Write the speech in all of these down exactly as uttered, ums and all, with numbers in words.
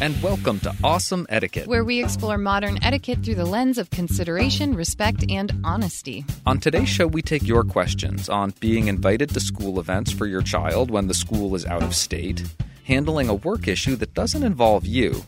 And welcome to Awesome Etiquette, where we explore modern etiquette through the lens of consideration, respect, and honesty. On today's show, we take your questions on being invited to school events for your child when the school is out of state, handling a work issue that doesn't involve you,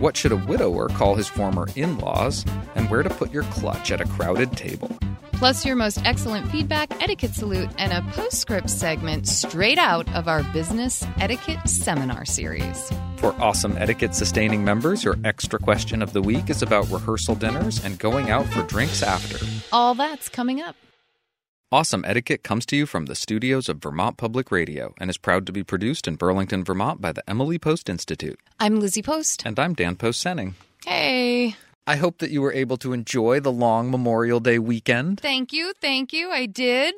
what should a widower call his former in-laws, and where to put your clutch at a crowded table. Plus your most excellent feedback, etiquette salute, and a postscript segment straight out of our business etiquette seminar series. For Awesome Etiquette sustaining members, your extra question of the week is about rehearsal dinners and going out for drinks after. All that's coming up. Awesome Etiquette comes to you from the studios of Vermont Public Radio and is proud to be produced in Burlington, Vermont by the Emily Post Institute. I'm Lizzie Post. And I'm Dan Post Senning. Hey. I hope that you were able to enjoy the long Memorial Day weekend. Thank you. Thank you. I did.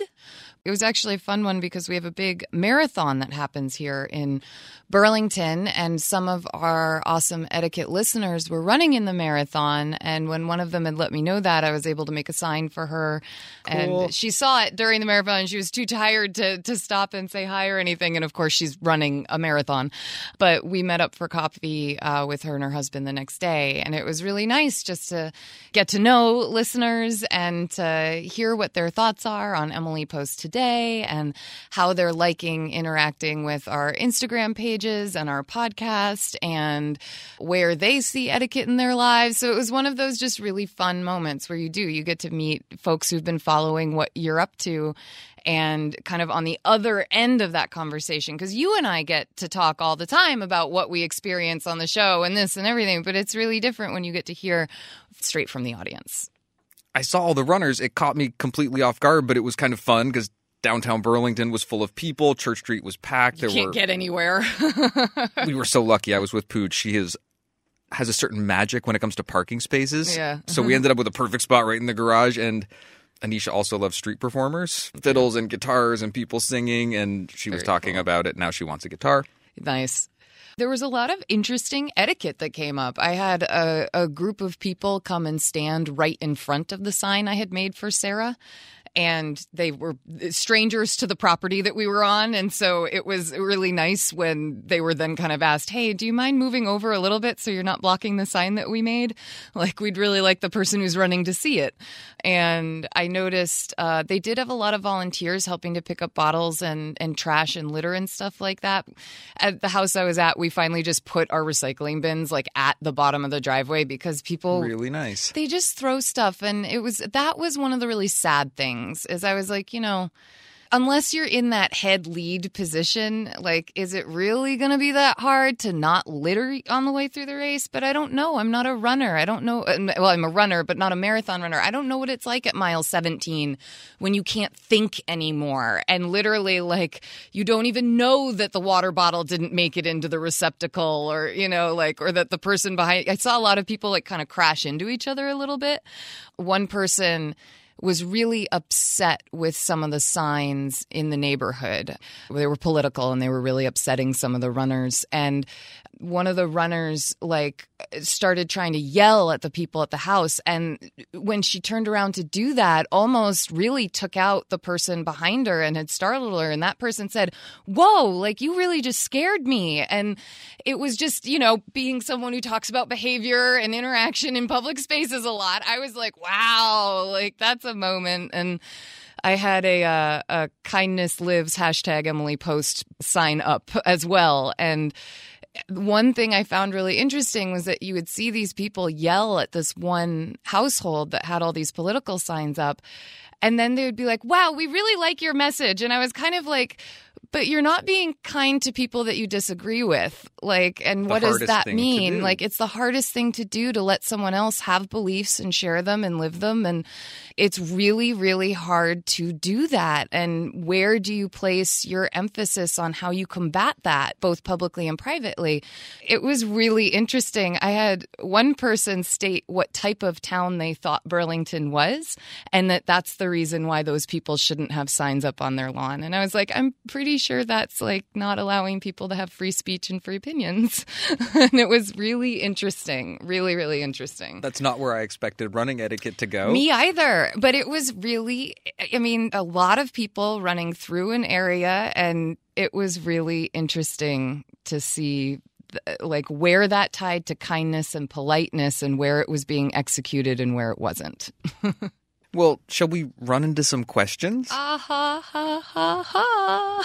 It was actually a fun one because we have a big marathon that happens here in Burlington, and some of our Awesome Etiquette listeners were running in the marathon, and when one of them had let me know that, I was able to make a sign for her. Cool. And she saw it during the marathon, and she was too tired to, to stop and say hi or anything, and of course she's running a marathon. But we met up for coffee uh, with her and her husband the next day, and it was really nice just to get to know listeners and to hear what their thoughts are on Emily Post Today and how they're liking interacting with our Instagram pages and our podcast and where they see etiquette in their lives. So it was one of those just really fun moments where you do, you get to meet folks who've been following what you're up to and kind of on the other end of that conversation, because you and I get to talk all the time about what we experience on the show and this and everything, but it's really different when you get to hear straight from the audience. I saw all the runners. It caught me completely off guard, but it was kind of fun because downtown Burlington was full of people. Church Street was packed. You there can't were, get anywhere. We were so lucky. I was with Pooch. She is, has a certain magic when it comes to parking spaces. Yeah. Mm-hmm. So we ended up with a perfect spot right in the garage. And Anisha also loves street performers, fiddles and guitars and people singing. And she Very was talking cool. about it. Now she wants a guitar. Nice. There was a lot of interesting etiquette that came up. I had a, a group of people come and stand right in front of the sign I had made for Sarah. And they were strangers to the property that we were on. And so it was really nice when they were then kind of asked, hey, do you mind moving over a little bit so you're not blocking the sign that we made? Like, we'd really like the person who's running to see it. And I noticed uh, they did have a lot of volunteers helping to pick up bottles and, and trash and litter and stuff like that. At the house I was at, we finally just put our recycling bins like at the bottom of the driveway because people... Really nice. They just throw stuff. And it was that was one of the really sad things. Is I was like, you know, unless you're in that head lead position, like, is it really going to be that hard to not litter on the way through the race? But I don't know. I'm not a runner. I don't know. Well, I'm a runner, but not a marathon runner. I don't know what it's like at mile seventeen when you can't think anymore. And literally, like, you don't even know that the water bottle didn't make it into the receptacle or, you know, like, or that the person behind. I saw a lot of people, like, kind of crash into each other a little bit. One person was really upset with some of the signs in the neighborhood. They were political and they were really upsetting some of the runners. And one of the runners, like, started trying to yell at the people at the house. And when she turned around to do that, almost really took out the person behind her and had startled her. And that person said, whoa, like, you really just scared me. And it was just, you know, being someone who talks about behavior and interaction in public spaces a lot, I was like, wow, like, that's a moment. And I had a, uh, a kindness lives hashtag Emily Post sign up as well. And one thing I found really interesting was that you would see these people yell at this one household that had all these political signs up. And then they would be like, wow, we really like your message. And I was kind of like, but you're not being kind to people that you disagree with. Like, and what does that mean? Like, it's the hardest thing to do to let someone else have beliefs and share them and live them. And it's really, really hard to do that. And where do you place your emphasis on how you combat that, both publicly and privately? It was really interesting. I had one person state what type of town they thought Burlington was, and that that's the reason why those people shouldn't have signs up on their lawn. And I was like, I'm pretty sure that's like not allowing people to have free speech and free opinions. And it was really interesting, really, really interesting. That's not where I expected running etiquette to go. Me either. But it was really, I mean, a lot of people running through an area, and it was really interesting to see like where that tied to kindness and politeness and where it was being executed and where it wasn't. Well, shall we run into some questions? Ah, ha, ha, ha, ha.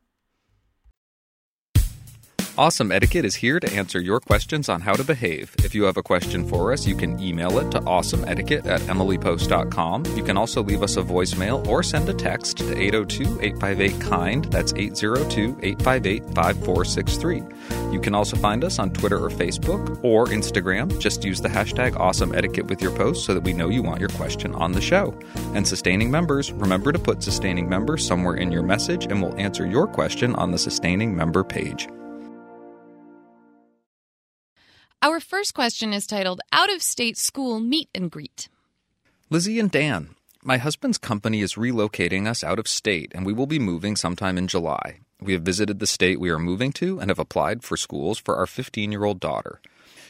Awesome Etiquette is here to answer your questions on how to behave. If you have a question for us, you can email it to awesomeetiquette at emily post dot com. You can also leave us a voicemail or send a text to eight oh two, eight five eight, KIND. That's eight oh two, eight five eight, five four six three. You can also find us on Twitter or Facebook or Instagram. Just use the hashtag Awesome Etiquette with your post so that we know you want your question on the show. And sustaining members, remember to put sustaining member somewhere in your message and we'll answer your question on the sustaining member page. Our first question is titled, Out-of-State School Meet and Greet. Lizzie and Dan, my husband's company is relocating us out of state, and we will be moving sometime in July. We have visited the state we are moving to and have applied for schools for our fifteen-year-old daughter.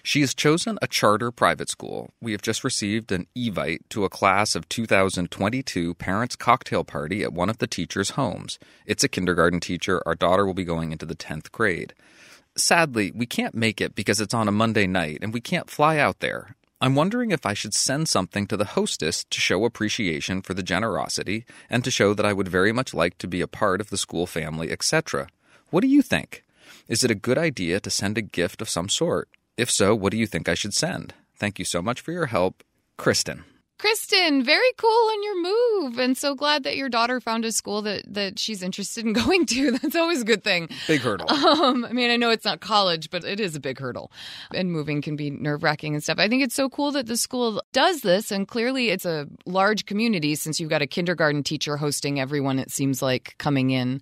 She has chosen a charter private school. We have just received an evite to a class of two thousand twenty-two parents' cocktail party at one of the teacher's homes. It's a kindergarten teacher. Our daughter will be going into the tenth grade. Sadly, we can't make it because it's on a Monday night and we can't fly out there. I'm wondering if I should send something to the hostess to show appreciation for the generosity and to show that I would very much like to be a part of the school family, et cetera. What do you think? Is it a good idea to send a gift of some sort? If so, what do you think I should send? Thank you so much for your help, Kristen. Kristen, very cool on your move, and so glad that your daughter found a school that, that she's interested in going to. That's always a good thing. Big hurdle. Um, I mean, I know it's not college, but it is a big hurdle, and moving can be nerve-wracking and stuff. I think it's so cool that the school does this, and clearly it's a large community since you've got a kindergarten teacher hosting everyone, it seems like, coming in.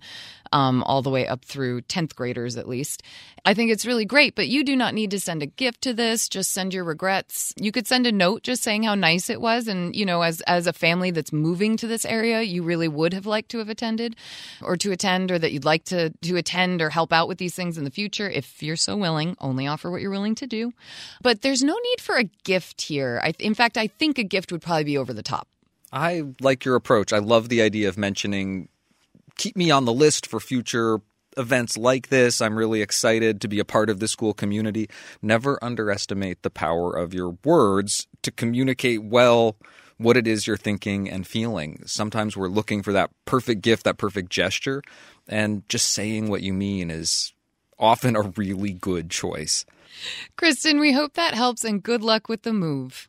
um, all the way up through tenth graders at least. I think it's really great, but you do not need to send a gift to this. Just send your regrets. You could send a note just saying how nice it was. And, you know, as as a family that's moving to this area, you really would have liked to have attended or to attend or that you'd like to, to attend or help out with these things in the future. If you're so willing, only offer what you're willing to do. But there's no need for a gift here. I, in fact, I think a gift would probably be over the top. I like your approach. I love the idea of mentioning, keep me on the list for future events like this. I'm really excited to be a part of this school community. Never underestimate the power of your words to communicate well what it is you're thinking and feeling. Sometimes we're looking for that perfect gift, that perfect gesture, and just saying what you mean is often a really good choice. Kristen, we hope that helps, and good luck with the move.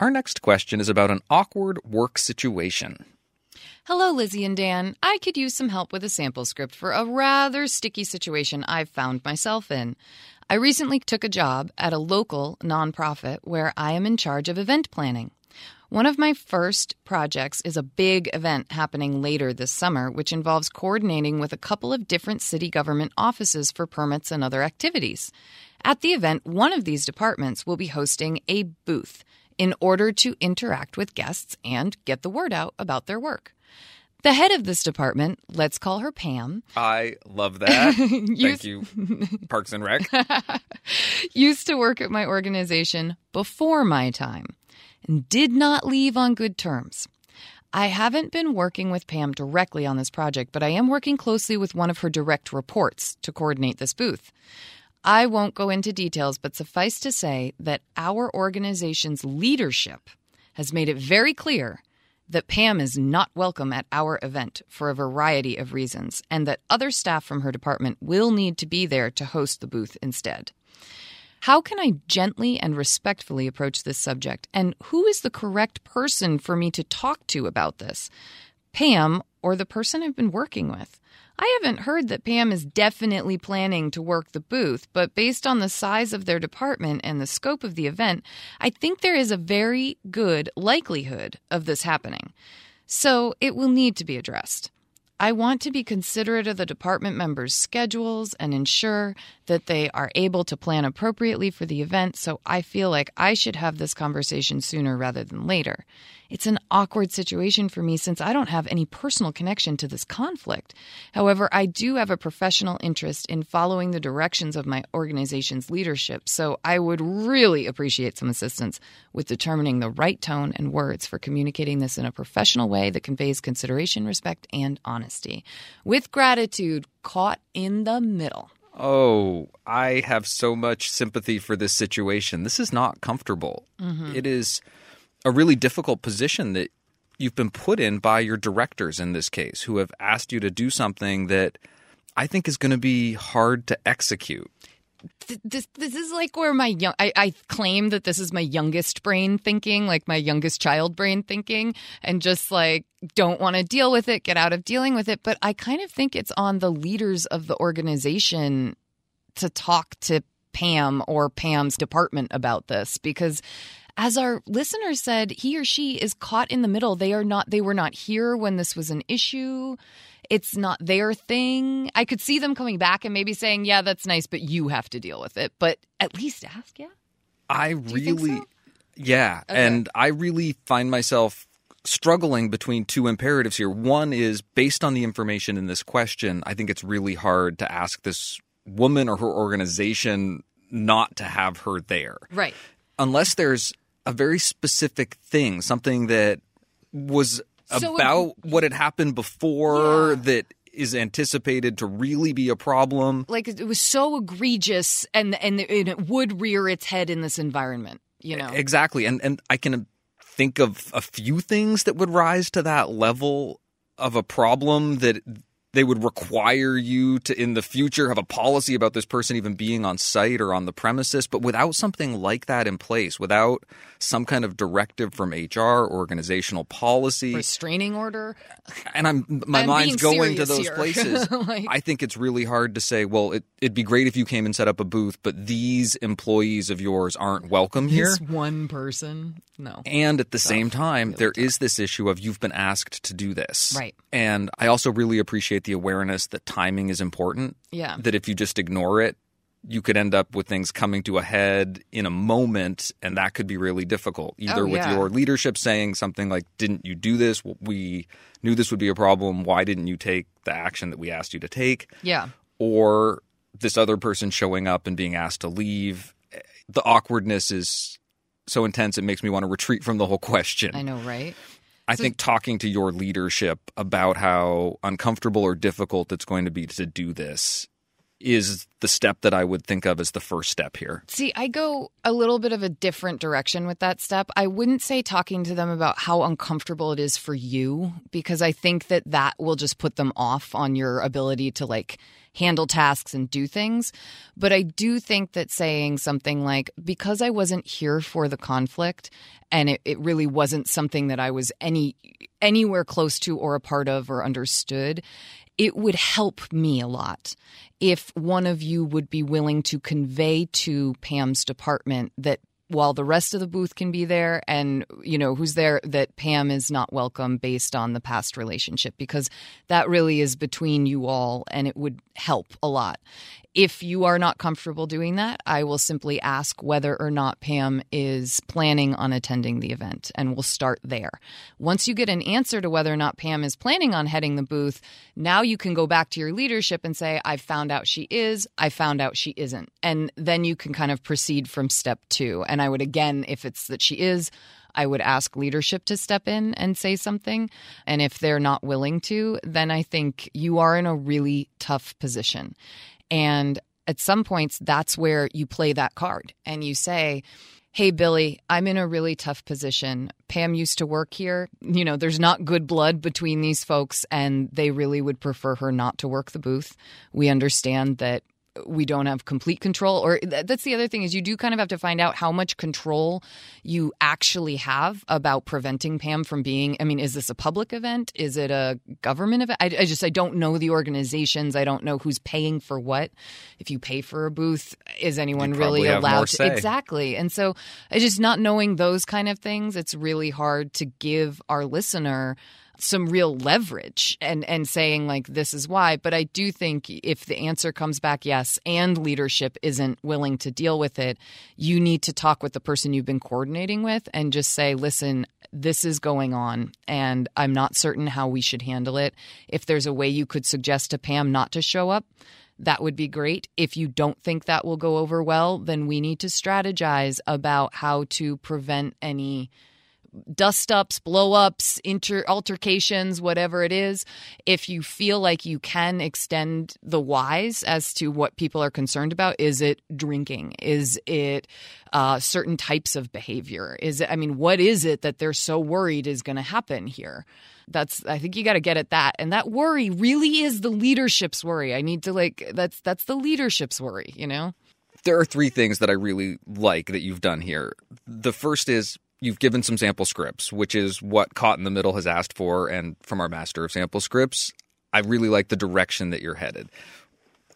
Our next question is about an awkward work situation. Hello, Lizzie and Dan. I could use some help with a sample script for a rather sticky situation I've found myself in. I recently took a job at a local nonprofit where I am in charge of event planning. One of my first projects is a big event happening later this summer, which involves coordinating with a couple of different city government offices for permits and other activities. At the event, one of these departments will be hosting a booth in order to interact with guests and get the word out about their work. The head of this department, let's call her Pam. I love that. Thank you, Parks and Rec. Used to work at my organization before my time and did not leave on good terms. I haven't been working with Pam directly on this project, but I am working closely with one of her direct reports to coordinate this booth. I won't go into details, but suffice to say that our organization's leadership has made it very clear that Pam is not welcome at our event for a variety of reasons, and that other staff from her department will need to be there to host the booth instead. How can I gently and respectfully approach this subject, and who is the correct person for me to talk to about this? Pam or the person I've been working with? I haven't heard that Pam is definitely planning to work the booth, but based on the size of their department and the scope of the event, I think there is a very good likelihood of this happening. So it will need to be addressed. I want to be considerate of the department members' schedules and ensure that they are able to plan appropriately for the event, so I feel like I should have this conversation sooner rather than later. It's an awkward situation for me since I don't have any personal connection to this conflict. However, I do have a professional interest in following the directions of my organization's leadership, so I would really appreciate some assistance with determining the right tone and words for communicating this in a professional way that conveys consideration, respect, and honesty. With gratitude, caught in the middle. Oh, I have so much sympathy for this situation. This is not comfortable. Mm-hmm. It is a really difficult position that you've been put in by your directors in this case, who have asked you to do something that I think is going to be hard to execute. This, this is like where my young, I, I claim that this is my youngest brain thinking, like my youngest child brain thinking, and just like don't want to deal with it, get out of dealing with it. But I kind of think it's on the leaders of the organization to talk to Pam or Pam's department about this, because as our listener said, he or she is caught in the middle. They are not, they were not here when this was an issue. It's not their thing. I could see them coming back and maybe saying, yeah, that's nice, but you have to deal with it. But at least ask, yeah? I Do really, you think so? yeah. Okay. And I really find myself struggling between two imperatives here. One is, based on the information in this question, I think it's really hard to ask this woman or her organization not to have her there. Right. Unless there's a very specific thing, something that was so about it, what had happened before yeah. that is anticipated to really be a problem. Like it was so egregious and, and and it would rear its head in this environment, you know? Exactly. And and I can think of a few things that would rise to that level of a problem that they would require you to, in the future, have a policy about this person even being on site or on the premises. But without something like that in place, without some kind of directive from H R, organizational policy, restraining order, and I'm my I'm mind's going to those here. places. like, I think it's really hard to say, well, it, it'd be great if you came and set up a booth, but these employees of yours aren't welcome here. This one person, no. And at the That's same time, really there tough. is this issue of you've been asked to do this, right? And I also really appreciate the awareness that timing is important. Yeah. That if you just ignore it, you could end up with things coming to a head in a moment, and that could be really difficult. Either oh, yeah. with your leadership saying something like, didn't you do this? We knew this would be a problem. Why didn't you take the action that we asked you to take? Yeah. Or this other person showing up and being asked to leave. The awkwardness is so intense it makes me want to retreat from the whole question. I know, right? I think talking to your leadership about how uncomfortable or difficult it's going to be to do this is the step that I would think of as the first step here. See, I go a little bit of a different direction with that step. I wouldn't say talking to them about how uncomfortable it is for you, because I think that that will just put them off on your ability to like handle tasks and do things. But I do think that saying something like, because I wasn't here for the conflict and it, it really wasn't something that I was any anywhere close to or a part of or understood, it would help me a lot if one of you would be willing to convey to Pam's department that while the rest of the booth can be there and, you know, who's there, that Pam is not welcome based on the past relationship, because that really is between you all and it would help a lot. If you are not comfortable doing that, I will simply ask whether or not Pam is planning on attending the event, and we'll start there. Once you get an answer to whether or not Pam is planning on heading the booth, now you can go back to your leadership and say, I found out she is, I found out she isn't. And then you can kind of proceed from step two. And I would, again, if it's that she is, I would ask leadership to step in and say something. And if they're not willing to, then I think you are in a really tough position. And at some points, that's where you play that card and you say, hey, Billy, I'm in a really tough position. Pam used to work here. You know, there's not good blood between these folks, and they really would prefer her not to work the booth. We understand that we don't have complete control. Or that's the other thing, is you do kind of have to find out how much control you actually have about preventing Pam from being, I mean, is this a public event? Is it a government event? I, I just, I don't know the organizations. I don't know who's paying for what. If you pay for a booth, is anyone really allowed to? Exactly. And so it's just not knowing those kind of things. It's really hard to give our listener some real leverage and, and saying, like, this is why. But I do think if the answer comes back yes and leadership isn't willing to deal with it, you need to talk with the person you've been coordinating with and just say, listen, this is going on and I'm not certain how we should handle it. If there's a way you could suggest to Pam not to show up, that would be great. If you don't think that will go over well, then we need to strategize about how to prevent any dust-ups, blow-ups, inter- altercations, whatever it is. If you feel like you can extend the whys as to what people are concerned about, is it drinking? Is it uh, certain types of behavior? Is it, I mean, what is it that they're so worried is going to happen here? That's, I think you got to get at that. And that worry really is the leadership's worry. I need to, like, that's that's the leadership's worry, you know? There are three things that I really like that you've done here. The first is, you've given some sample scripts, which is what Caught in the Middle has asked for. And from our master of sample scripts, I really like the direction that you're headed.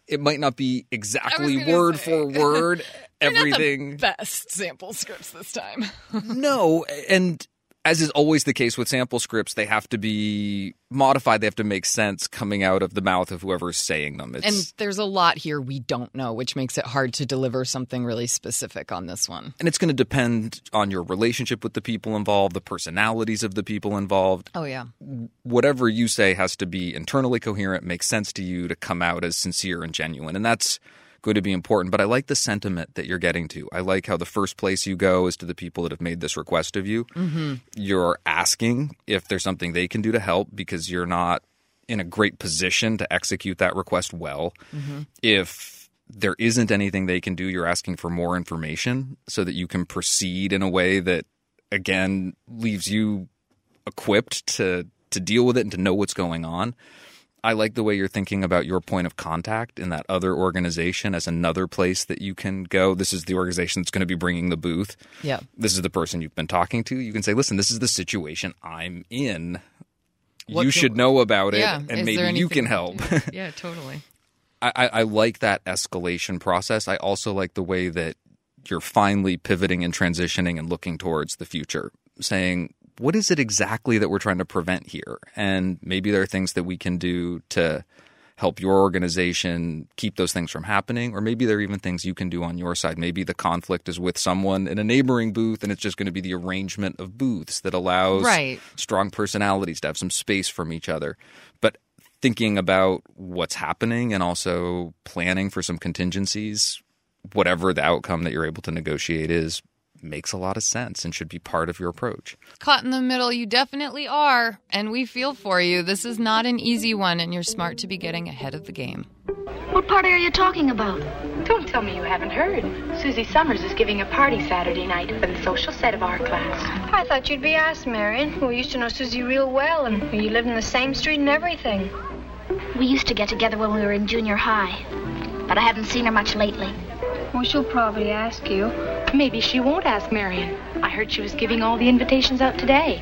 It might not be exactly word say, for word everything. Not the best sample scripts this time. No. And as is always the case with sample scripts, they have to be modified. They have to make sense coming out of the mouth of whoever's saying them. It's, and there's a lot here we don't know, which makes it hard to deliver something really specific on this one. And it's going to depend on your relationship with the people involved, the personalities of the people involved. Oh, yeah. Whatever you say has to be internally coherent, make sense to you to come out as sincere and genuine. And that's going to be important. But I like the sentiment that you're getting to. I like how the first place you go is to the people that have made this request of you. Mm-hmm. You're asking if there's something they can do to help because you're not in a great position to execute that request well. Mm-hmm. If there isn't anything they can do, you're asking for more information so that you can proceed in a way that, again, leaves you equipped to to deal with it and to know what's going on. I like the way you're thinking about your point of contact in that other organization as another place that you can go. This is the organization that's going to be bringing the booth. Yeah. This is the person you've been talking to. You can say, listen, this is the situation I'm in. What you should we... know about it, yeah. and is maybe you can help. Yeah, totally. I, I, I like that escalation process. I also like the way that you're finally pivoting and transitioning and looking towards the future, saying, what is it exactly that we're trying to prevent here? And maybe there are things that we can do to help your organization keep those things from happening, or maybe there are even things you can do on your side. Maybe the conflict is with someone in a neighboring booth, and it's just going to be the arrangement of booths that allows right. strong personalities to have some space from each other. But thinking about what's happening and also planning for some contingencies, whatever the outcome that you're able to negotiate is, makes a lot of sense and should be part of your approach. Caught in the middle, you definitely are, and we feel for you. This is not an easy one, and you're smart to be getting ahead of the game. What party are you talking about? Don't tell me you haven't heard. Susie Summers is giving a party Saturday night for the social set of our class. I thought you'd be asked, Marion. We used to know Susie real well, and you lived in the same street and everything. We used to get together when we were in junior high, but I haven't seen her much lately. Well, she'll probably ask you. Maybe she won't ask Marion. I heard she was giving all the invitations out today.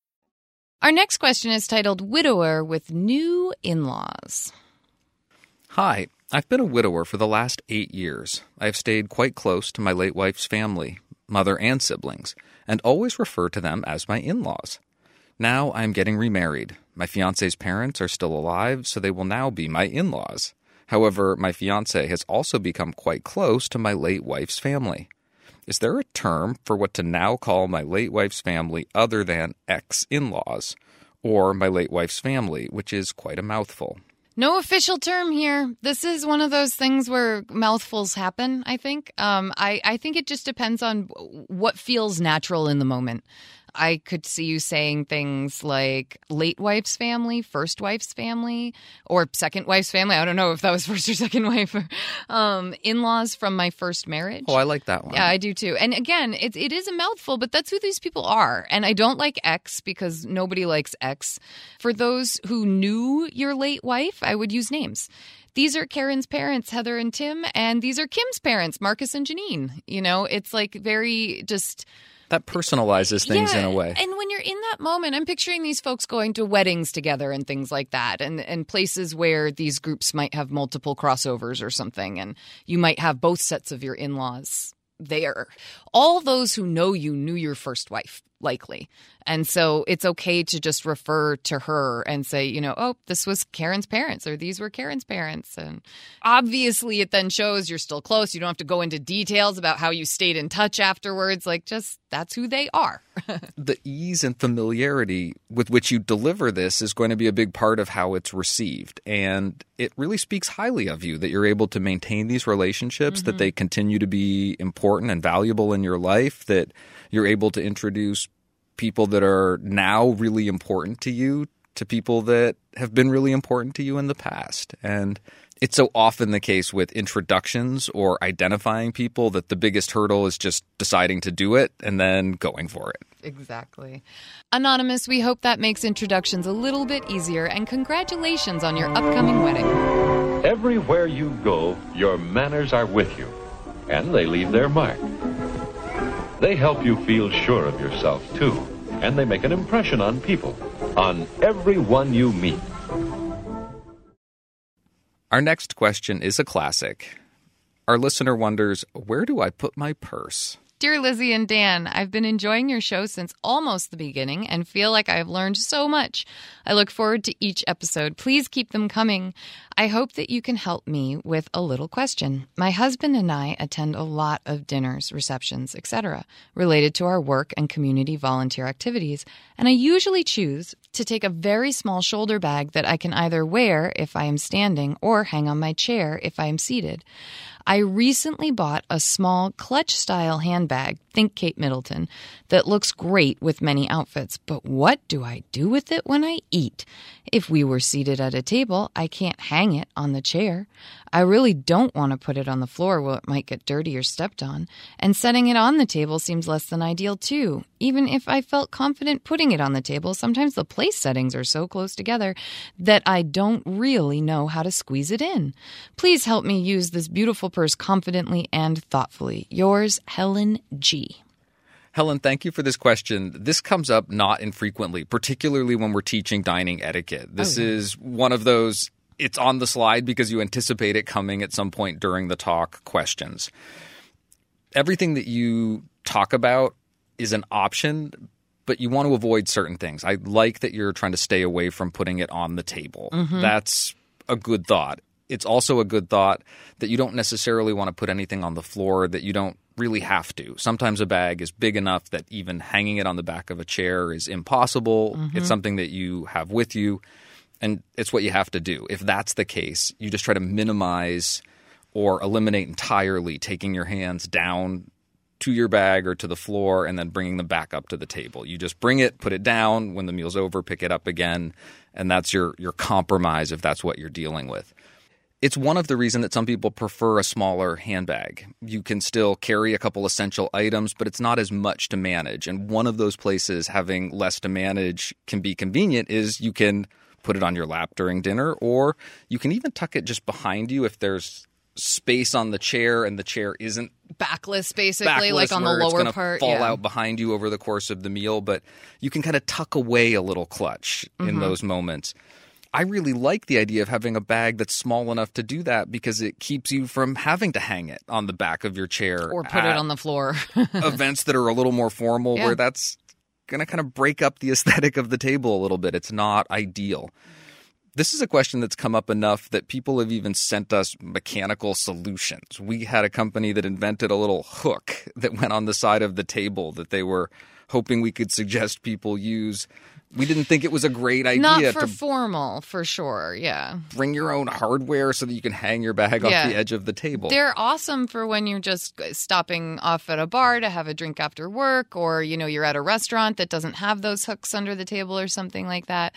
Our next question is titled Widower with New In-Laws. Hi, I've been a widower for the last eight years. I've stayed quite close to my late wife's family, mother and siblings, and always refer to them as my in-laws. Now I'm getting remarried. My fiancé's parents are still alive, so they will now be my in-laws. However, my fiancé has also become quite close to my late wife's family. Is there a term for what to now call my late wife's family other than ex-in-laws or my late wife's family, which is quite a mouthful? No official term here. This is one of those things where mouthfuls happen, I think. Um, I, I think it just depends on what feels natural in the moment. I could see you saying things like late wife's family, first wife's family, or second wife's family. I don't know if that was first or second wife. Um, in-laws from my first marriage. Oh, I like that one. Yeah, I do too. And again, it, it is a mouthful, but that's who these people are. And I don't like ex because nobody likes ex. For those who knew your late wife, I would use names. These are Karen's parents, Heather and Tim, and these are Kim's parents, Marcus and Janine. You know, it's like very just... That personalizes things yeah, in a way. And when you're in that moment, I'm picturing these folks going to weddings together and things like that, and, and places where these groups might have multiple crossovers or something, and you might have both sets of your in-laws there. All those who know you knew your first wife, likely. And so it's okay to just refer to her and say, you know, oh, this was Karen's parents or these were Karen's parents. And obviously it then shows you're still close. You don't have to go into details about how you stayed in touch afterwards. Like, just that's who they are. The ease and familiarity with which you deliver this is going to be a big part of how it's received. And it really speaks highly of you that you're able to maintain these relationships, mm-hmm. that they continue to be important and valuable in your life, that you're able to introduce people that are now really important to you to people that have been really important to you in the past. And it's so often the case with introductions or identifying people that the biggest hurdle is just deciding to do it and then going for it. Exactly. Anonymous, we hope that makes introductions a little bit easier, and congratulations on your upcoming wedding. Everywhere you go, your manners are with you, and they leave their mark. They help you feel sure of yourself, too, and they make an impression on people, on everyone you meet. Our next question is a classic. Our listener wonders, where do I put my purse? Dear Lizzie and Dan, I've been enjoying your show since almost the beginning and feel like I've learned so much. I look forward to each episode. Please keep them coming. I hope that you can help me with a little question. My husband and I attend a lot of dinners, receptions, et cetera related to our work and community volunteer activities, and I usually choose to take a very small shoulder bag that I can either wear if I am standing or hang on my chair if I am seated. I recently bought a small clutch-style handbag, think Kate Middleton, that looks great with many outfits, but what do I do with it when I eat? If we were seated at a table, I can't hang it on the chair. I really don't want to put it on the floor where it might get dirty or stepped on, and setting it on the table seems less than ideal too. Even if I felt confident putting it on the table, sometimes the place settings are so close together that I don't really know how to squeeze it in. Please help me use this beautiful purse confidently and thoughtfully. Yours, Helen G. Helen, thank you for this question. This comes up not infrequently, particularly when we're teaching dining etiquette. This oh, yeah. is one of those, it's on the slide because you anticipate it coming at some point during the talk, questions. Everything that you talk about is an option, but you want to avoid certain things. I like that you're trying to stay away from putting it on the table. Mm-hmm. That's a good thought. It's also a good thought that you don't necessarily want to put anything on the floor that you don't really have to. Sometimes a bag is big enough that even hanging it on the back of a chair is impossible. Mm-hmm. It's something that you have with you, and it's what you have to do. If that's the case, you just try to minimize or eliminate entirely taking your hands down to your bag or to the floor and then bringing them back up to the table. You just bring it, put it down. When the meal's over, pick it up again. And that's your, your compromise if that's what you're dealing with. It's one of the reasons that some people prefer a smaller handbag. You can still carry a couple essential items, but it's not as much to manage. And one of those places having less to manage can be convenient is you can put it on your lap during dinner, or you can even tuck it just behind you if there's space on the chair and the chair isn't backless, basically, backless, like on the lower it's part. Fall yeah. out behind you over the course of the meal, but you can kind of tuck away a little clutch mm-hmm. in those moments. I really like the idea of having a bag that's small enough to do that because it keeps you from having to hang it on the back of your chair. Or put it on the floor. Events that are a little more formal yeah. where that's going to kind of break up the aesthetic of the table a little bit. It's not ideal. This is a question that's come up enough that people have even sent us mechanical solutions. We had a company that invented a little hook that went on the side of the table that they were hoping we could suggest people use. We didn't think it was a great idea. Not for to formal, for sure, yeah. Bring your own hardware so that you can hang your bag yeah. off the edge of the table. They're awesome for when you're just stopping off at a bar to have a drink after work, or, you know, you're at a restaurant that doesn't have those hooks under the table or something like that.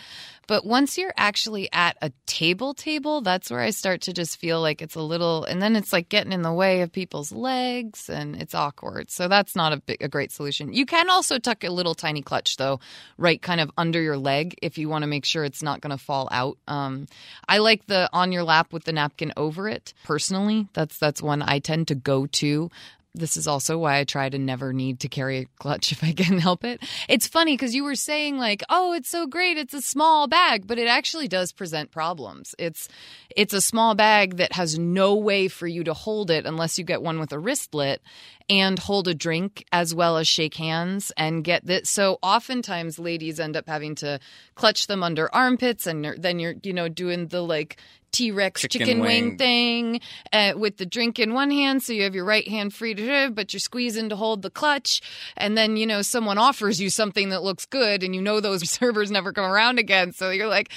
But once you're actually at a table table, that's where I start to just feel like it's a little, and then it's like getting in the way of people's legs and it's awkward. So that's not a, big, a great solution. You can also tuck a little tiny clutch, though, right kind of under your leg if you want to make sure it's not going to fall out. Um, I like the on your lap with the napkin over it. Personally, that's that's one I tend to go to. This is also why I try to never need to carry a clutch if I can help it. It's funny because you were saying like, oh, it's so great. It's a small bag, but it actually does present problems. It's it's a small bag that has no way for you to hold it unless you get one with a wristlet and hold a drink as well as shake hands and get that. So oftentimes ladies end up having to clutch them under armpits and then you're, you know, doing the like T-Rex chicken, chicken wing, wing thing uh, with the drink in one hand. So you have your right hand free, to, but you're squeezing to hold the clutch. And then, you know, someone offers you something that looks good and you know those servers never come around again. So you're like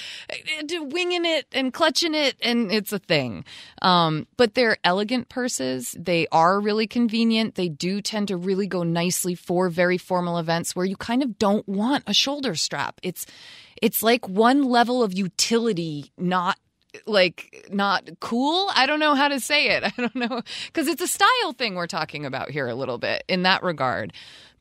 winging it and clutching it and it's a thing. Um, but they're elegant purses. They are really convenient. They do tend to really go nicely for very formal events where you kind of don't want a shoulder strap. It's, it's like one level of utility, not like not cool. I don't know how to say it. I don't know. Because it's a style thing we're talking about here a little bit in that regard.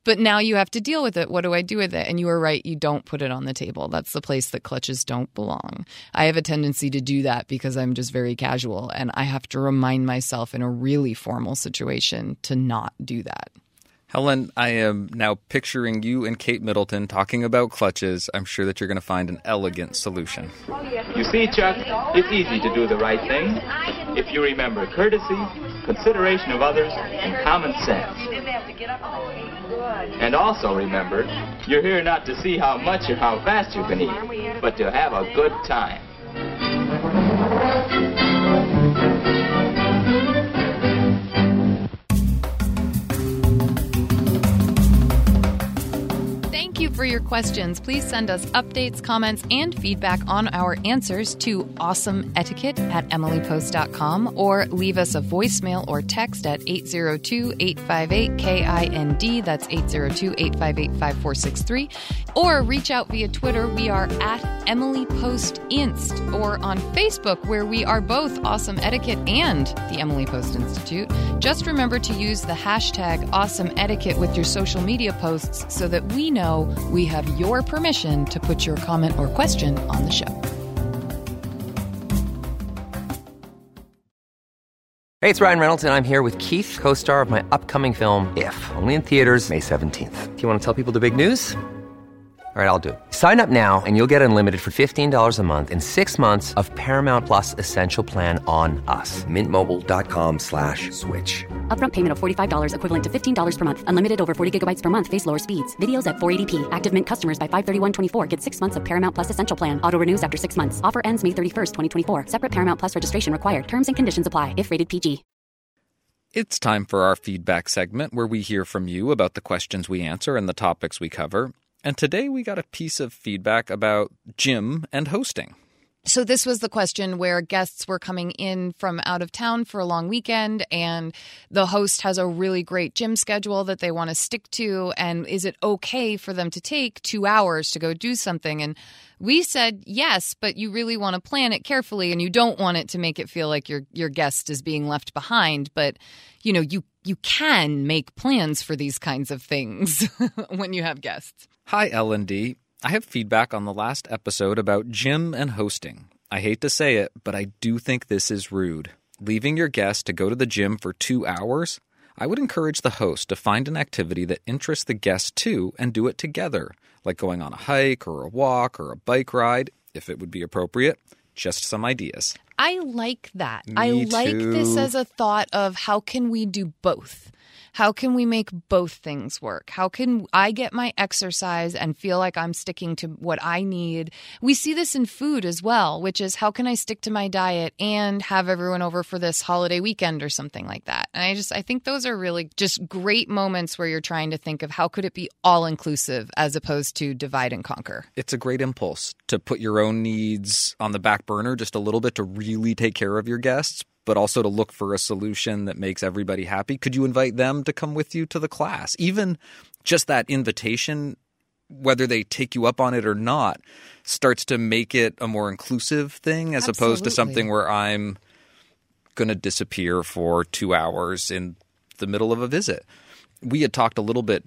But now you have to deal with it. What do I do with it? And you are right. You don't put it on the table. That's the place that clutches don't belong. I have a tendency to do that because I'm just very casual. And I have to remind myself in a really formal situation to not do that. Helen, I am now picturing you and Kate Middleton talking about clutches. I'm sure that you're going to find an elegant solution. You see, Chuck, it's easy to do the right thing. if you remember courtesy, consideration of others, and common sense. And also remember, you're here not to see how much or how fast you can eat, but to have a good time. For your questions, please send us updates, comments, and feedback on our answers to awesomeetiquette at emily post dot com or leave us a voicemail or text at eight zero two, eight five eight, K I N D. That's eight zero two, eight five eight, five four six three. Or reach out via Twitter. We are at Emily Post Inst, or on Facebook, where we are both Awesome Etiquette and the Emily Post Institute. Just remember to use the hashtag Awesome Etiquette with your social media posts so that we know we have your permission to put your comment or question on the show. Hey, it's Ryan Reynolds, and I'm here with Keith, co-star of my upcoming film, If, only in theaters May seventeenth. Do you want to tell people the big news? All right, I'll do it. Sign up now and you'll get unlimited for fifteen dollars a month and six months of Paramount Plus Essential Plan on us. Mint Mobile dot com slash switch. Upfront payment of forty-five dollars equivalent to fifteen dollars per month. Unlimited over forty gigabytes per month. Face lower speeds. Videos at four eighty p. Active Mint customers by five thirty-one twenty-four get six months of Paramount Plus Essential Plan. Auto renews after six months. Offer ends May thirty-first, twenty twenty-four. Separate Paramount Plus registration required. Terms and conditions apply if rated P G. It's time for our feedback segment, where we hear from you about the questions we answer and the topics we cover. And today we got a piece of feedback about gym and hosting. So this was the question where guests were coming in from out of town for a long weekend, and the host has a really great gym schedule that they want to stick to. And is it okay for them to take two hours to go do something? And we said, yes, but you really want to plan it carefully, and you don't want it to make it feel like your your guest is being left behind. But, you know, you you can make plans for these kinds of things when you have guests. Hi, L and D. I have feedback on the last episode about gym and hosting. I hate to say it, but I do think this is rude. Leaving your guest to go to the gym for two hours? I would encourage the host to find an activity that interests the guest too and do it together, like going on a hike or a walk or a bike ride, if it would be appropriate. Just some ideas. I like that. Me I like too. This as a thought of how can we do both? How can we make both things work? How can I get my exercise and feel like I'm sticking to what I need? We see this in food as well, which is how can I stick to my diet and have everyone over for this holiday weekend or something like that? And I just I think those are really just great moments where you're trying to think of how could it be all inclusive as opposed to divide and conquer. It's a great impulse to put your own needs on the back burner just a little bit to really take care of your guests, but also to look for a solution that makes everybody happy. Could you invite them to come with you to the class? Even just that invitation, whether they take you up on it or not, starts to make it a more inclusive thing as Absolutely. Opposed to something where I'm going to disappear for two hours in the middle of a visit. We had talked a little bit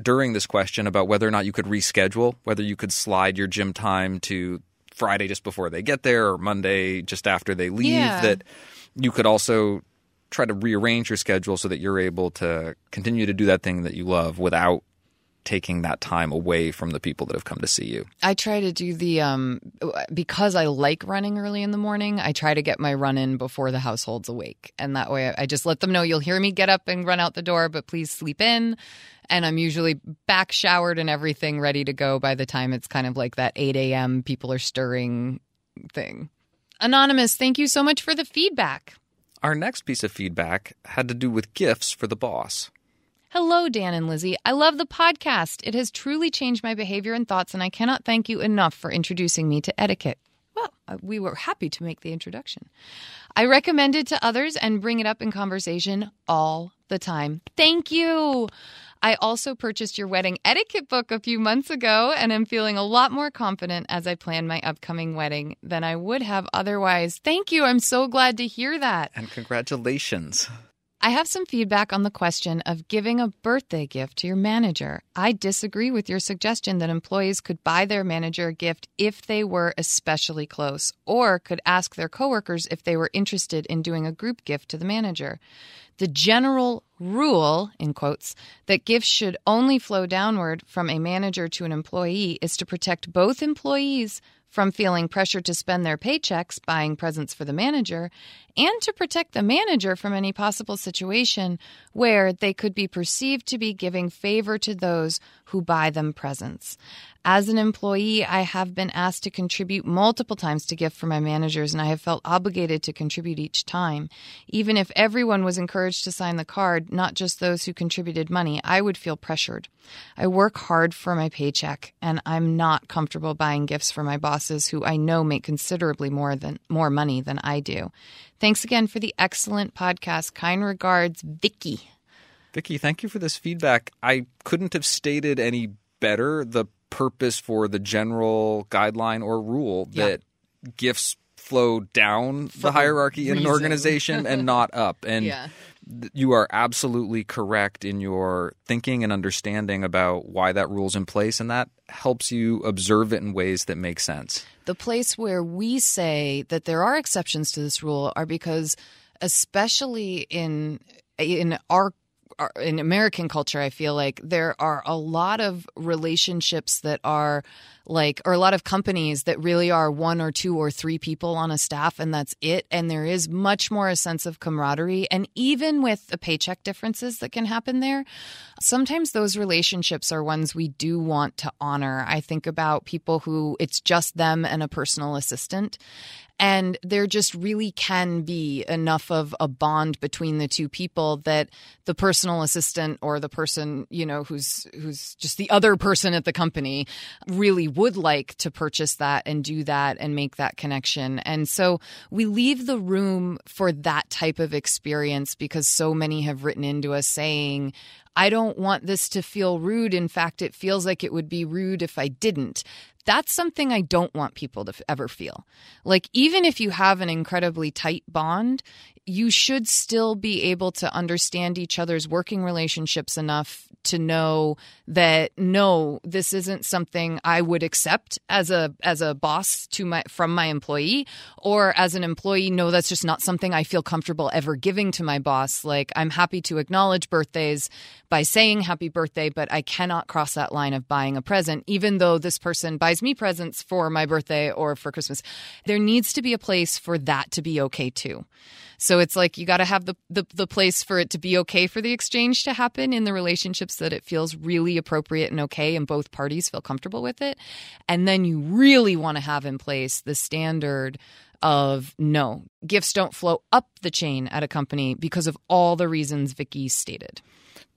during this question about whether or not you could reschedule, whether you could slide your gym time to Friday just before they get there or Monday just after they leave, yeah. that you could also try to rearrange your schedule so that you're able to continue to do that thing that you love without taking that time away from the people that have come to see you. I try to do the um, – because I like running early in the morning, I try to get my run in before the household's awake. And that way I just let them know you'll hear me get up and run out the door, but please sleep in. And I'm usually back showered and everything ready to go by the time it's kind of like that eight a.m. people are stirring thing. Anonymous, thank you so much for the feedback. Our next piece of feedback had to do with gifts for the boss. Hello, Dan and Lizzie. I love the podcast. It has truly changed my behavior and thoughts, and I cannot thank you enough for introducing me to etiquette. Well, we were happy to make the introduction. I recommend it to others and bring it up in conversation all the time. Thank you. I also purchased your wedding etiquette book a few months ago and am feeling a lot more confident as I plan my upcoming wedding than I would have otherwise. Thank you. I'm so glad to hear that. And congratulations. I have some feedback on the question of giving a birthday gift to your manager. I disagree with your suggestion that employees could buy their manager a gift if they were especially close, or could ask their coworkers if they were interested in doing a group gift to the manager. The general rule, in quotes, that gifts should only flow downward from a manager to an employee is to protect both employees from feeling pressure to spend their paychecks buying presents for the manager and to protect the manager from any possible situation where they could be perceived to be giving favor to those who buy them presents. As an employee, I have been asked to contribute multiple times to gift for my managers, and I have felt obligated to contribute each time. Even if everyone was encouraged to sign the card, not just those who contributed money, I would feel pressured. I work hard for my paycheck, and I'm not comfortable buying gifts for my bosses who I know make considerably more than more money than I do. Thanks again for the excellent podcast. Kind regards, Vicky. Vicky, thank you for this feedback. I couldn't have stated any better the purpose for the general guideline or rule that yeah. gifts flow down for the hierarchy reason. in an organization and not up. And yeah. th- you are absolutely correct in your thinking and understanding about why that rule's in place, and that helps you observe it in ways that make sense. The place where we say that there are exceptions to this rule are because, especially in in our in American culture, I feel like there are a lot of relationships that are like, or a lot of companies that really are one or two or three people on a staff, and that's it. And there is much more a sense of camaraderie. And even with the paycheck differences that can happen there, sometimes those relationships are ones we do want to honor. I think about people who it's just them and a personal assistant. And there just really can be enough of a bond between the two people that the personal assistant or the person, you know, who's who's just the other person at the company really would like to purchase that and do that and make that connection. And so we leave the room for that type of experience because so many have written into us saying, I don't want this to feel rude. In fact, it feels like it would be rude if I didn't. That's something I don't want people to ever feel. Like, even if you have an incredibly tight bond, you should still be able to understand each other's working relationships enough to know that, no, this isn't something I would accept as a as a boss to my from my employee, or as an employee, no, that's just not something I feel comfortable ever giving to my boss. Like, I'm happy to acknowledge birthdays by saying happy birthday, but I cannot cross that line of buying a present, even though this person buys me presents for my birthday or for Christmas. There needs to be a place for that to be okay too. So it's like you got to have the, the the place for it to be okay for the exchange to happen in the relationships that it feels really appropriate and okay, and both parties feel comfortable with it. And then you really want to have in place the standard of, no, gifts don't flow up the chain at a company because of all the reasons Vicky stated.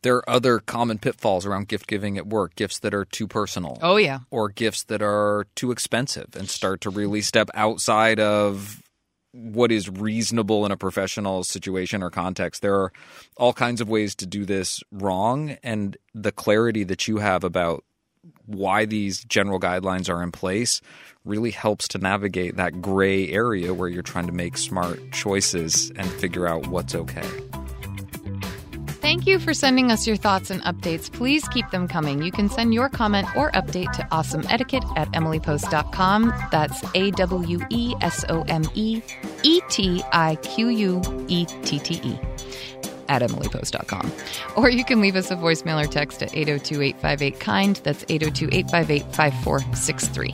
There are other common pitfalls around gift giving at work, gifts that are too personal. Oh, yeah. Or gifts that are too expensive and start to really step outside of what is reasonable in a professional situation or context. There are all kinds of ways to do this wrong, and the clarity that you have about why these general guidelines are in place really helps to navigate that gray area where you're trying to make smart choices and figure out what's okay. Thank you for sending us your thoughts and updates. Please keep them coming. You can send your comment or update to awesome etiquette at emily post dot com. That's A W E S O M E E T I Q U E T T E at emily post dot com. Or you can leave us a voicemail or text at eight oh two, eight five eight, KIND. That's eight oh two, eight five eight, five four six three.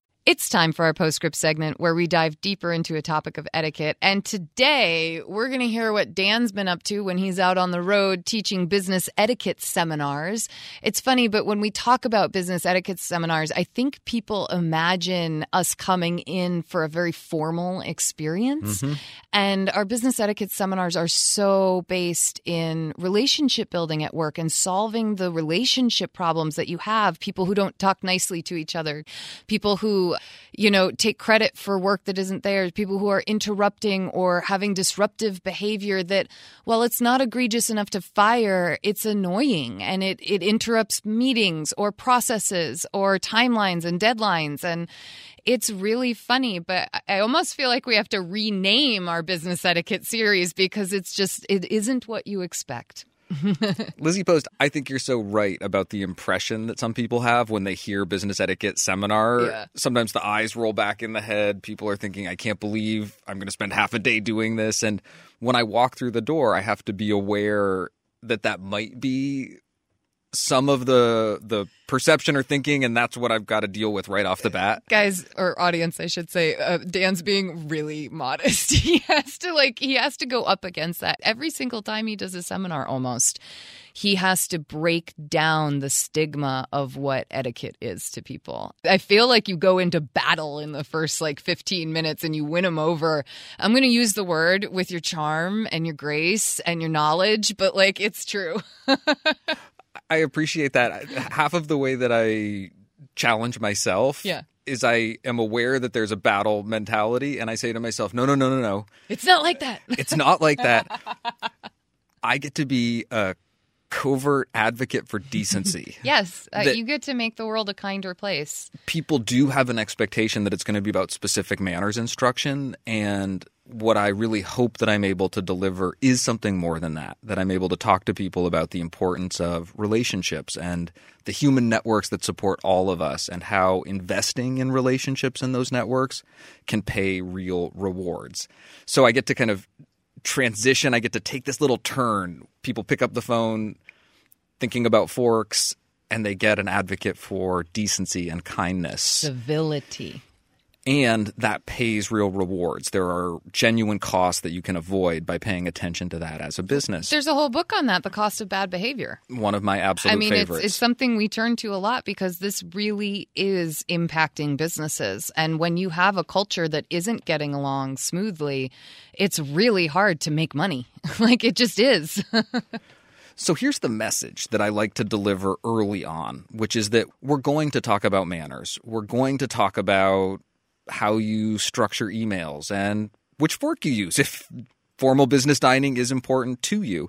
It's time for our Postscript segment where we dive deeper into a topic of etiquette. And today we're going to hear what Dan's been up to when he's out on the road teaching business etiquette seminars. It's funny, but when we talk about business etiquette seminars, I think people imagine us coming in for a very formal experience. Mm-hmm. And our business etiquette seminars are so based in relationship building at work and solving the relationship problems that you have. People who don't talk nicely to each other, people who who, you know, take credit for work that isn't theirs, people who are interrupting or having disruptive behavior that, while it's not egregious enough to fire, it's annoying and it, it interrupts meetings or processes or timelines and deadlines. And it's really funny, but I almost feel like we have to rename our business etiquette series because it's just, it isn't what you expect. Lizzie Post, I think you're so right about the impression that some people have when they hear business etiquette seminar. Yeah. Sometimes the eyes roll back in the head. People are thinking, I can't believe I'm going to spend half a day doing this. And when I walk through the door, I have to be aware that that might be some of the the perception or thinking, and that's what I've got to deal with right off the bat. Guys, or audience, I should say, uh, Dan's being really modest. He has to like he has to go up against that every single time he does a seminar almost. He has to break down the stigma of what etiquette is to people. I feel like you go into battle in the first like fifteen minutes and you win them over. I'm going to use the word with your charm and your grace and your knowledge, but like it's true. I appreciate that. Half of the way that I challenge myself yeah. is I am aware that there's a battle mentality, and I say to myself, no, no, no, no, no. It's not like that. It's not like that. I get to be a covert advocate for decency. Yes, uh, you get to make the world a kinder place. People do have an expectation that it's going to be about specific manners instruction, and what I really hope that I'm able to deliver is something more than that, that I'm able to talk to people about the importance of relationships and the human networks that support all of us and how investing in relationships in those networks can pay real rewards. So I get to kind of transition. I get to take this little turn. People pick up the phone thinking about forks, and they get an advocate for decency and kindness. Civility. And that pays real rewards. There are genuine costs that you can avoid by paying attention to that as a business. There's a whole book on that, The Cost of Bad Behavior. One of my absolute favorites. I mean, it's, it's something we turn to a lot because this really is impacting businesses. And when you have a culture that isn't getting along smoothly, it's really hard to make money. Like, it just is. So here's the message that I like to deliver early on, which is that we're going to talk about manners. We're going to talk about how you structure emails and which fork you use if formal business dining is important to you.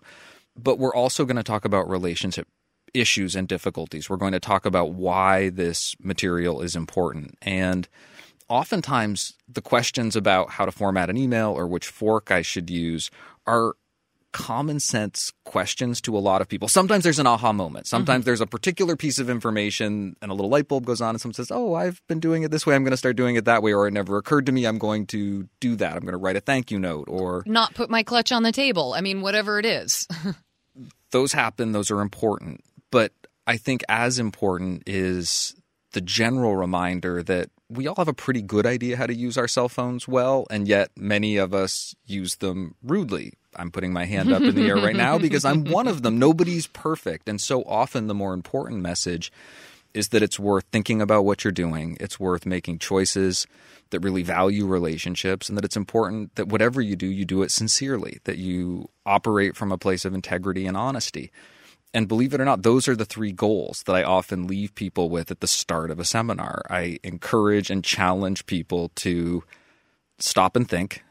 But we're also going to talk about relationship issues and difficulties. We're going to talk about why this material is important. And oftentimes the questions about how to format an email or which fork I should use are common sense questions to a lot of people. Sometimes there's an aha moment. Sometimes mm-hmm. there's a particular piece of information and a little light bulb goes on and someone says, oh, I've been doing it this way. I'm going to start doing it that way. Or it never occurred to me. I'm going to do that. I'm going to write a thank you note or not put my clutch on the table. I mean, whatever it is. Those happen. Those are important. But I think as important is the general reminder that we all have a pretty good idea how to use our cell phones well, and yet many of us use them rudely. I'm putting my hand up in the air right now because I'm one of them. Nobody's perfect. And so often the more important message is that it's worth thinking about what you're doing. It's worth making choices that really value relationships, and that it's important that whatever you do, you do it sincerely, that you operate from a place of integrity and honesty. And believe it or not, those are the three goals that I often leave people with at the start of a seminar. I encourage and challenge people to stop and think,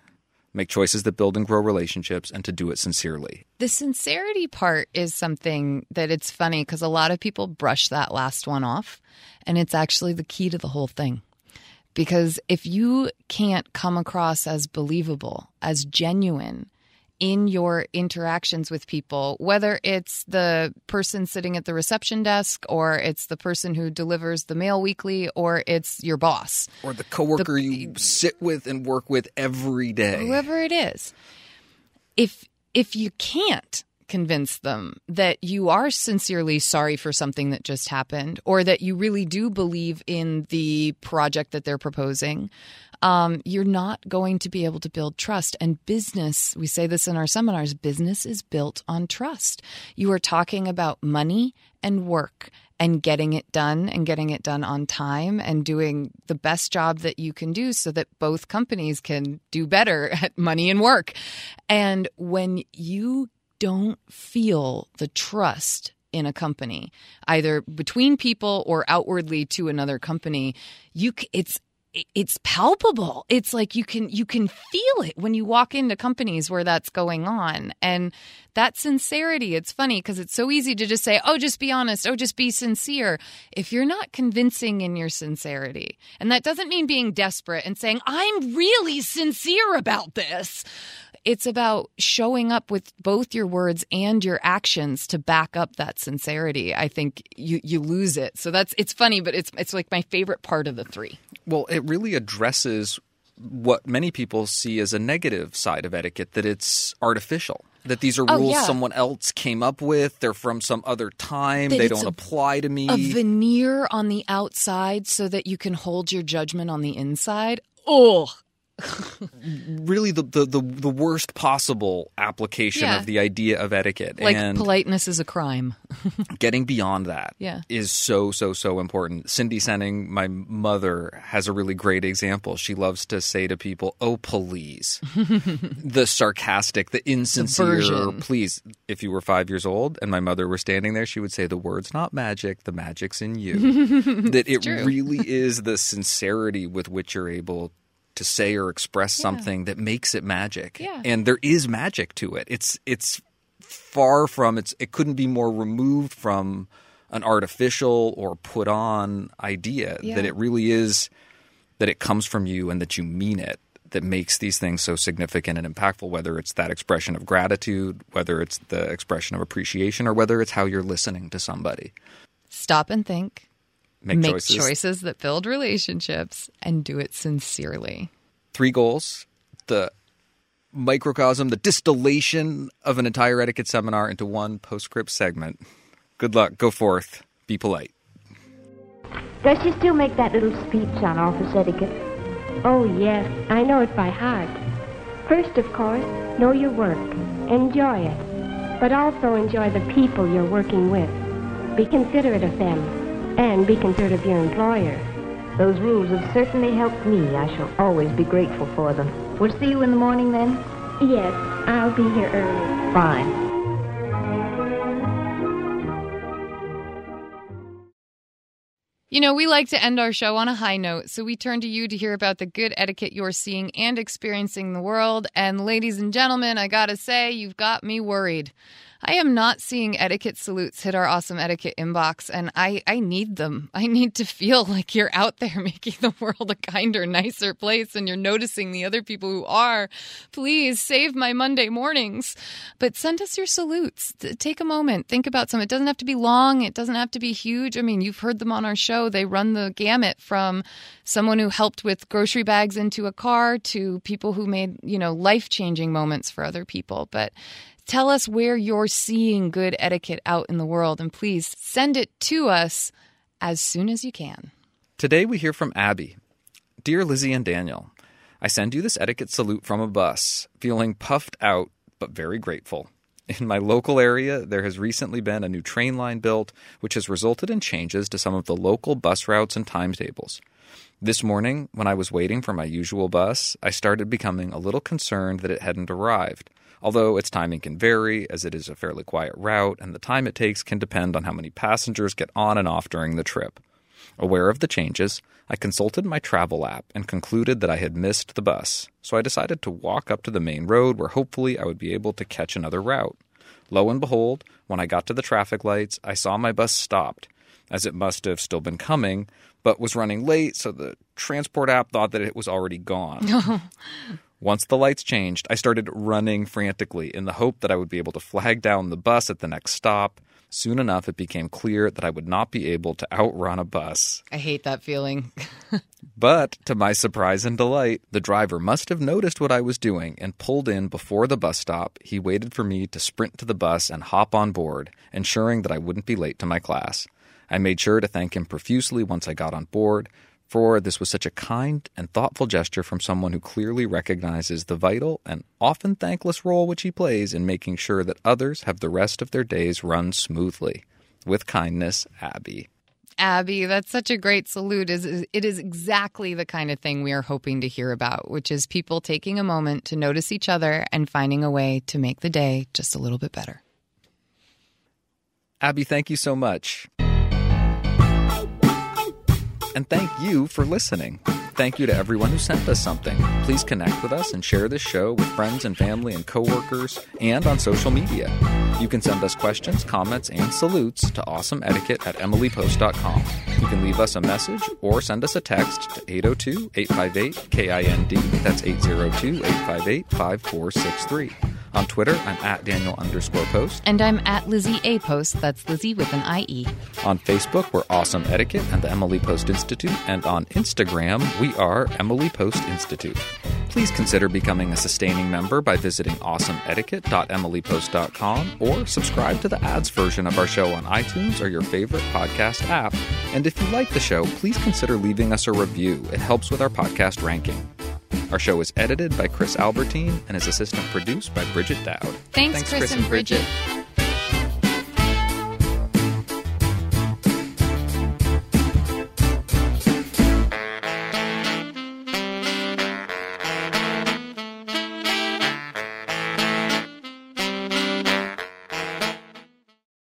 make choices that build and grow relationships, and to do it sincerely. The sincerity part is something that it's funny because a lot of people brush that last one off, and it's actually the key to the whole thing. Because if you can't come across as believable, as genuine in your interactions with people, whether it's the person sitting at the reception desk or it's the person who delivers the mail weekly or it's your boss. Or the coworker the, you sit with and work with every day. Whoever it is. If if you can't convince them that you are sincerely sorry for something that just happened or that you really do believe in the project that they're proposing, Um, you're not going to be able to build trust. And business, we say this in our seminars, business is built on trust. You are talking about money and work and getting it done and getting it done on time and doing the best job that you can do so that both companies can do better at money and work. And when you don't feel the trust in a company, either between people or outwardly to another company, you it's it's palpable. It's like you can you can feel it when you walk into companies where that's going on. And that sincerity, it's funny because it's so easy to just say, oh, just be honest. Oh, just be sincere. If you're not convincing in your sincerity, and that doesn't mean being desperate and saying, I'm really sincere about this. It's about showing up with both your words and your actions to back up that sincerity. I think you, you lose it. So that's it's funny, but it's it's like my favorite part of the three. Well, it really addresses what many people see as a negative side of etiquette, that it's artificial. That these are rules oh, yeah. someone else came up with. They're from some other time. That they don't a, apply to me. A veneer on the outside so that you can hold your judgment on the inside. Ugh. Really the, the, the, the worst possible application yeah. of the idea of etiquette. Like and politeness is a crime. Getting beyond that yeah. is so, so, so important. Cindy Senning, my mother, has a really great example. She loves to say to people, oh, please. The sarcastic, the insincere, the please. If you were five years old and my mother were standing there, she would say, the word's not magic, the magic's in you. That it true. Really is the sincerity with which you're able to to say or express yeah. something that makes it magic. Yeah. And there is magic to it. It's it's far from it's it couldn't be more removed from an artificial or put on idea yeah. that it really is, that it comes from you and that you mean it, that makes these things so significant and impactful, whether it's that expression of gratitude, whether it's the expression of appreciation, or whether it's how you're listening to somebody. Stop and think. Make, Make choices. choices that build relationships, and do it sincerely. Three goals, the microcosm, the distillation of an entire etiquette seminar into one postscript segment. Good luck. Go forth. Be polite. Does she still make that little speech on office etiquette? Oh, yes. I know it by heart. First, of course, know your work. Enjoy it. But also enjoy the people you're working with. Be considerate of them. And be considerate of your employer. Those rules have certainly helped me. I shall always be grateful for them. We'll see you in the morning then? Yes, I'll be here early. Fine. You know, we like to end our show on a high note, so we turn to you to hear about the good etiquette you're seeing and experiencing in the world. And ladies and gentlemen, I gotta say, you've got me worried. I am not seeing etiquette salutes hit our Awesome Etiquette inbox, and I, I need them. I need to feel like you're out there making the world a kinder, nicer place, and you're noticing the other people who are. Please save my Monday mornings. But send us your salutes. Take a moment. Think about some. It doesn't have to be long. It doesn't have to be huge. I mean, you've heard them on our show. They run the gamut from someone who helped with grocery bags into a car to people who made, you know, life-changing moments for other people. But tell us where you're seeing good etiquette out in the world, and please send it to us as soon as you can. Today we hear from Abby. Dear Lizzie and Daniel, I send you this etiquette salute from a bus, feeling puffed out but very grateful. In my local area, there has recently been a new train line built, which has resulted in changes to some of the local bus routes and timetables. This morning, when I was waiting for my usual bus, I started becoming a little concerned that it hadn't arrived, although its timing can vary as it is a fairly quiet route and the time it takes can depend on how many passengers get on and off during the trip. Aware of the changes, I consulted my travel app and concluded that I had missed the bus, so I decided to walk up to the main road where hopefully I would be able to catch another route. Lo and behold, when I got to the traffic lights, I saw my bus stopped, as it must have still been coming, but was running late, so the transport app thought that it was already gone. Once the lights changed, I started running frantically in the hope that I would be able to flag down the bus at the next stop. Soon enough, it became clear that I would not be able to outrun a bus. I hate that feeling. But, to my surprise and delight, the driver must have noticed what I was doing and pulled in before the bus stop. He waited for me to sprint to the bus and hop on board, ensuring that I wouldn't be late to my class. I made sure to thank him profusely once I got on board, for this was such a kind and thoughtful gesture from someone who clearly recognizes the vital and often thankless role which he plays in making sure that others have the rest of their days run smoothly. With kindness, Abby. Abby, that's such a great salute. It is exactly the kind of thing we are hoping to hear about, which is people taking a moment to notice each other and finding a way to make the day just a little bit better. Abby, thank you so much. And thank you for listening. thank you to everyone who sent us something. Please connect with us and share this show with friends and family and coworkers and on social media. You can send us questions, comments, and salutes to awesome etiquette at emily post dot com. You can leave us a message or send us a text to eight oh two, eight five eight, K I N D. That's eight oh two, eight five eight, five four six three. On Twitter, I'm at Daniel underscore Post. And I'm at Lizzie A. Post. That's Lizzie with an I E. On Facebook, we're Awesome Etiquette and the Emily Post Institute. And on Instagram, we are Emily Post Institute. Please consider becoming a sustaining member by visiting awesome etiquette dot emily post dot com or subscribe to the ads version of our show on iTunes or your favorite podcast app. And if you like the show, please consider leaving us a review. It helps with our podcast ranking. Our show is edited by Chris Albertine and is assistant produced by Bridget Dowd. Thanks, Thanks Chris, Chris and Bridget. Bridget.